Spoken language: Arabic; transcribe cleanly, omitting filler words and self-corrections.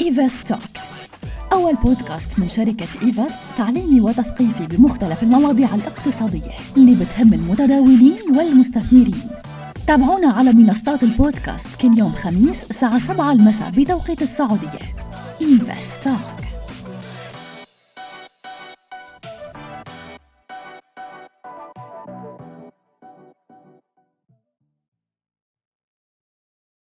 EvestTalk، أول بودكاست من شركة إيفست تعليمي وتثقيفي بمختلف المواضيع الاقتصادية اللي بتهم المتداولين والمستثمرين. تابعونا على منصات البودكاست كل يوم خميس الساعة 7 المساء بتوقيت السعودية. EvestTalk.